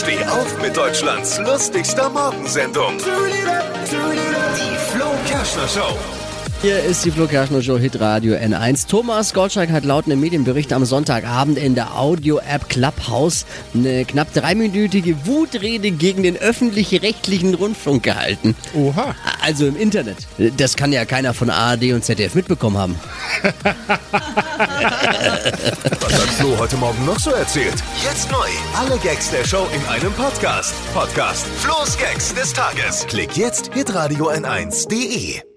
Steh auf mit Deutschlands lustigster Morgensendung. Die Flo Kershner Show. Hier ist die Flo Kershner Show, Hit Radio N1. Thomas Gottschalk hat laut einem Medienbericht am Sonntagabend in der Audio-App Clubhouse eine knapp 3-minütige Wutrede gegen den öffentlich-rechtlichen Rundfunk gehalten. Oha. Also im Internet. Das kann ja keiner von ARD und ZDF mitbekommen haben. Was hat Flo heute Morgen noch so erzählt? Jetzt neu. Alle Gags der Show in einem Podcast. Podcast Flo's Gags des Tages. Klick jetzt hitradio n1.de.